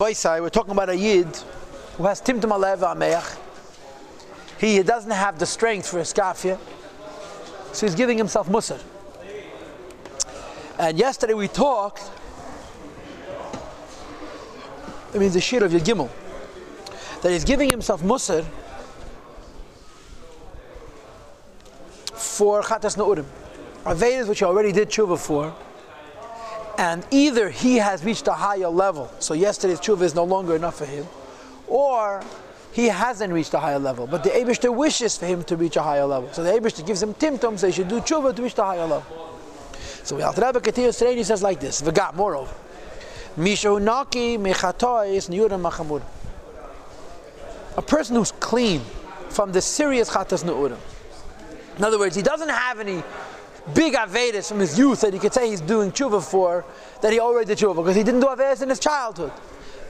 We're talking about a Yid who has Timtum Alev Ameach. He doesn't have the strength for his kafir, so he's giving himself Musar. And yesterday we talked, it means the Shir of Yagimel, that he's giving himself Musar for Chatas Na'urim, Avedas which he already did Tshuva for. And either he has reached a higher level, so yesterday's tshuva is no longer enough for him, or he hasn't reached a higher level, but the Eibishter wishes for him to reach a higher level. So the Eibishter gives him timtum, so he should do tshuva to reach the higher level. So the Alter Rebbe continues today and he says like this, V'gam, moreover, Mishu naki mechatois niyurim machamur. A person who's clean from the serious chatas na'urim. In other words, he doesn't have any big avedis from his youth that he could say he's doing tshuva for, that he already did tshuva because he didn't do avedis in his childhood.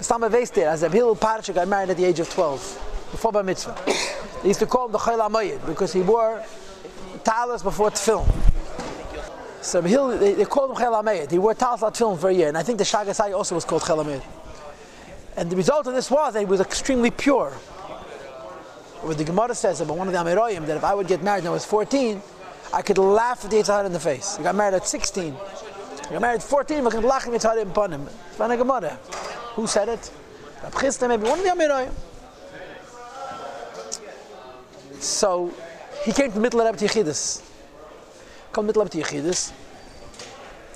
Some avedis there, as Abhil Parshik got married at the age of 12, before Bar Mitzvah. They used to call him the Chayla Mayid because he wore talis before Tefillin. So Abhil, they called him Chayla Mayid. He wore talis at Tefillin for a year, and I think the Shagasai also was called Chayla Mayid. And the result of this was that he was extremely pure. What the Gemara says about one of the Amirayim, that if I would get married when I was 14, I could laugh at the Yitzhahara in the face. I got married at 16. I got married at 14, but I could laugh at the Yitzhahara in Panim. It's not a Gemara. Who said it? Rab Chisda, maybe one of the Amirayim. So he came to Mitteler Rebbe Yechidus. Come Mitteler Rebbe Yechidus.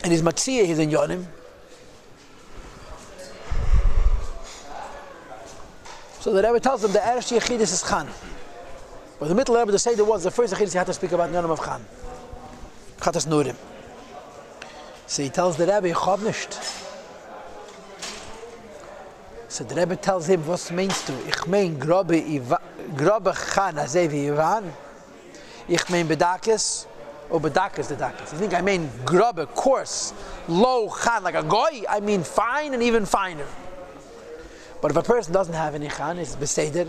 And he's Matziyah, he's in Yonim. So the Rebbe tells him the Eresh Yechidus is Khan. But the Mitteler Rebbe to say there was the first Achidus he had to speak about Nyanam of Khan, Chatas Nurim. So he tells the Rebbe, Chob nisht. So the Rebbe tells him, was meinst du? Ich mein grobe Khan, azeh vi Ivan. Ich mein bedakis, or bedakis the dakis. You think I mean grobe, coarse, low Khan, like a goy? I mean fine and even finer. But if a person doesn't have any Khan, it's beseder,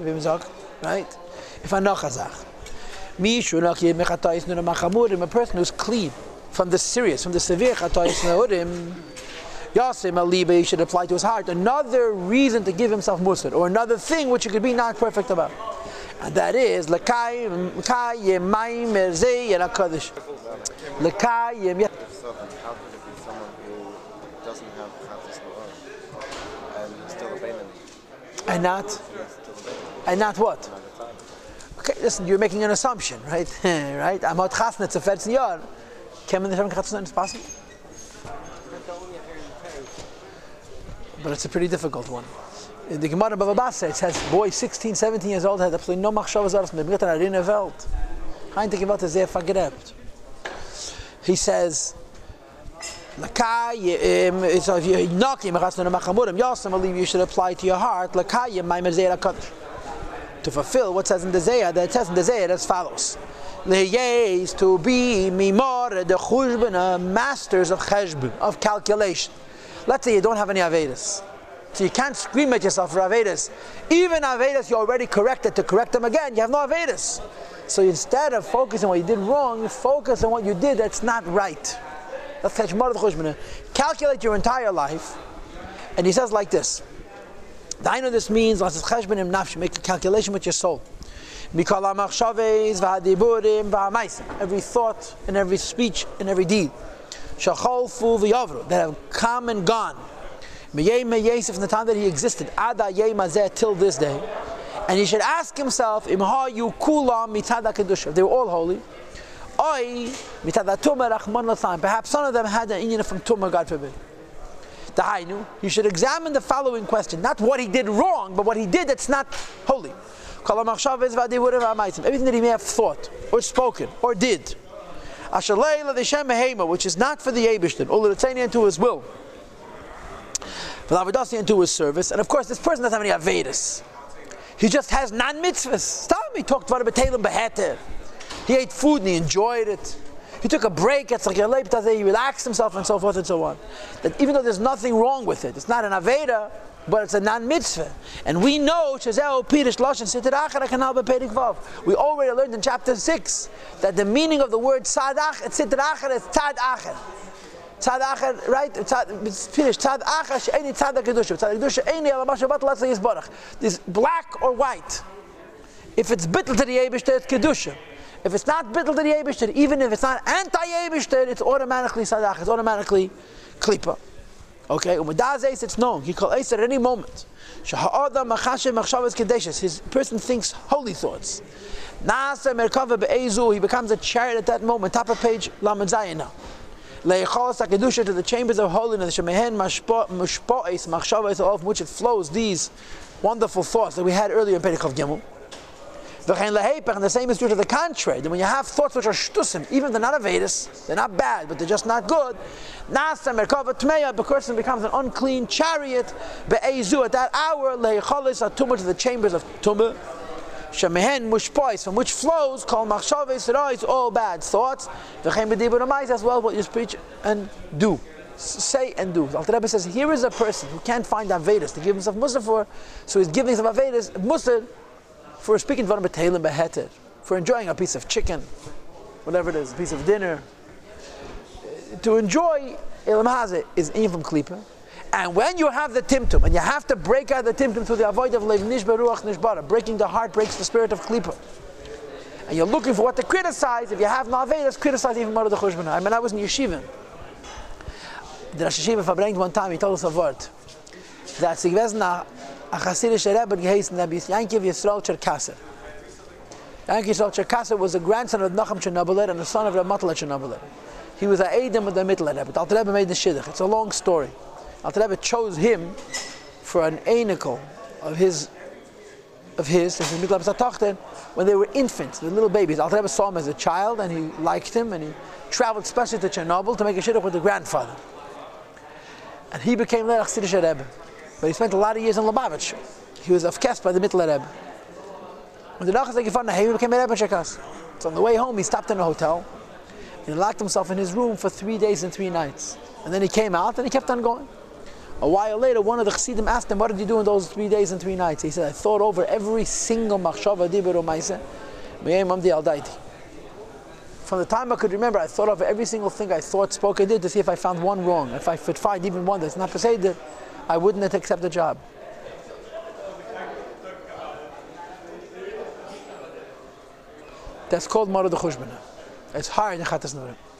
right? If I know Chazach, a person who's clean from the serious, from the severe Chatayis Na'urim, Yasim Alibe should apply to his heart another reason to give himself Musar, or another thing which he could be not perfect about. And that is, and not what? Okay, listen, you're making an assumption, right? Right? I'm out chasna, it's a 14 year. Can the Shem chasna, it's possible? But it's a pretty difficult one. In the Gemara Bava Basra, it says, boy 16, 17 years old had absolutely no machshavas aras, mit Britain in der Welt. Kein Tekivat ist sehr vergräbt. He says, you should apply to your heart, to fulfill what says in the Zayah, that it says in the Zayah as follows. Le'yez to be mimor de chushbana, masters of cheshbon, of calculation. Let's say you don't have any Avedis. So you can't scream at yourself for Avedis. Even Avedis you already corrected, to correct them again, you have no Avedis. So instead of focusing on what you did wrong, focus on what you did that's not right. Let's catch more of the chushbana. Calculate your entire life. And he says like this. I know this means make a calculation with your soul. Every thought and every speech and every deed that have come and gone from the time that he existed till this day. And he should ask himself if they were all holy. Perhaps some of them had an inyan from Tumah, God forbid. You should examine the following question, not what he did wrong, but what he did that's not holy. Everything that he may have thought, or spoken, or did, which is not for the Eibishter, or to his will, and to his service. And of course, this person doesn't have any Avedis. He just has non-mitzvahs. He talked about it. He ate food and he enjoyed it. He took a break at Tzachar Leib, he relaxed himself and so forth and so on. That even though there's nothing wrong with it, it's not an Aveda, but it's a non-mitzvah. And we know, we already learned in chapter 6 that the meaning of the word Tzad Acher, it's Tzad Acher, it's Tzad Acher. Tzad Acher, right? It's finished. Tzad Acher she'eni tzad ha'kedusha. Tzad ha'kedusha she'eni ala ma shebatel atzli yisbarach. This black or white. If it's bittel to the Yebishter, it's kedusha. If it's not bittel to the Yebishter, even if it's not anti-Yebishter, it's automatically Tzad Acher. It's automatically klipa. Okay, and with that ace, it's known. He calls ace at any moment. His person thinks holy thoughts. He becomes a chariot at that moment. Top of page Lamedzayina. To the chambers of holiness, of which it flows these wonderful thoughts that we had earlier in Perikov Gimel. And the same is true to the contrary. That when you have thoughts which are shtusim, even if they're not avedis, they're not bad, but they're just not good, the person becomes an unclean chariot be'ezu at that hour, le'echolis atumah to the chambers of tumah, shemehen mushpois, from which flows, called machshavei, all bad thoughts, as well what you speak and do. Say and do. Alter Rebbe says, here is a person who can't find avedis to give himself musar for, so he's giving himself avedis, musar, for speaking dvarim b'teilim b'heter, for enjoying a piece of chicken, whatever it is, a piece of dinner. To enjoy ilam hazeh is in from klipa. And when you have the timtum, and you have to break out the timtum through the avoid of leiv nishberuach nishbara, breaking the heart breaks the spirit of klipa. And you're looking for what to criticize. If you have navedas, criticize even more of the chushbana. I mean, I was in yeshiva. The Rosh Yeshiva verbrengt one time, he told us a word. That sig vesna. A Hasidische Rebbe geheißen, Yanki Yisrael Cherkasser. Yanki Yisrael Cherkasser was a grandson of Nacham Chernobiler and the son of Ramatla Chernobiler. He was an Edom of the Mitteler Rebbe. Alter Rebbe made the shidduch. It's a long story. Alter Rebbe chose him for an einikel of his when they were infants, the little babies. Alter Rebbe saw him as a child and he liked him and he traveled especially to Chernobyl to make a shidduch with the grandfather. And he became the Hasidische Rebbe. But he spent a lot of years in Lubavitch. He was afkest by the Mitteler Rebbe. When the Nachas Gefan Nahim became a Rebbe Cherkasser. So on the way home, he stopped in a hotel and locked himself in his room for 3 days and 3 nights. And then he came out and he kept on going. A while later, one of the Chassidim asked him, "What did you do in those 3 days and 3 nights?" He said, "I thought over every single machshava dibur u'maaseh miyem amdi al daiti. From the time I could remember, I thought over every single thing I thought, spoke, and did to see if I found one wrong. If I could find even one that's not peseder, I wouldn't have accepted the job." That's called Marud Chushbana. It's higher than Chatas Nurim.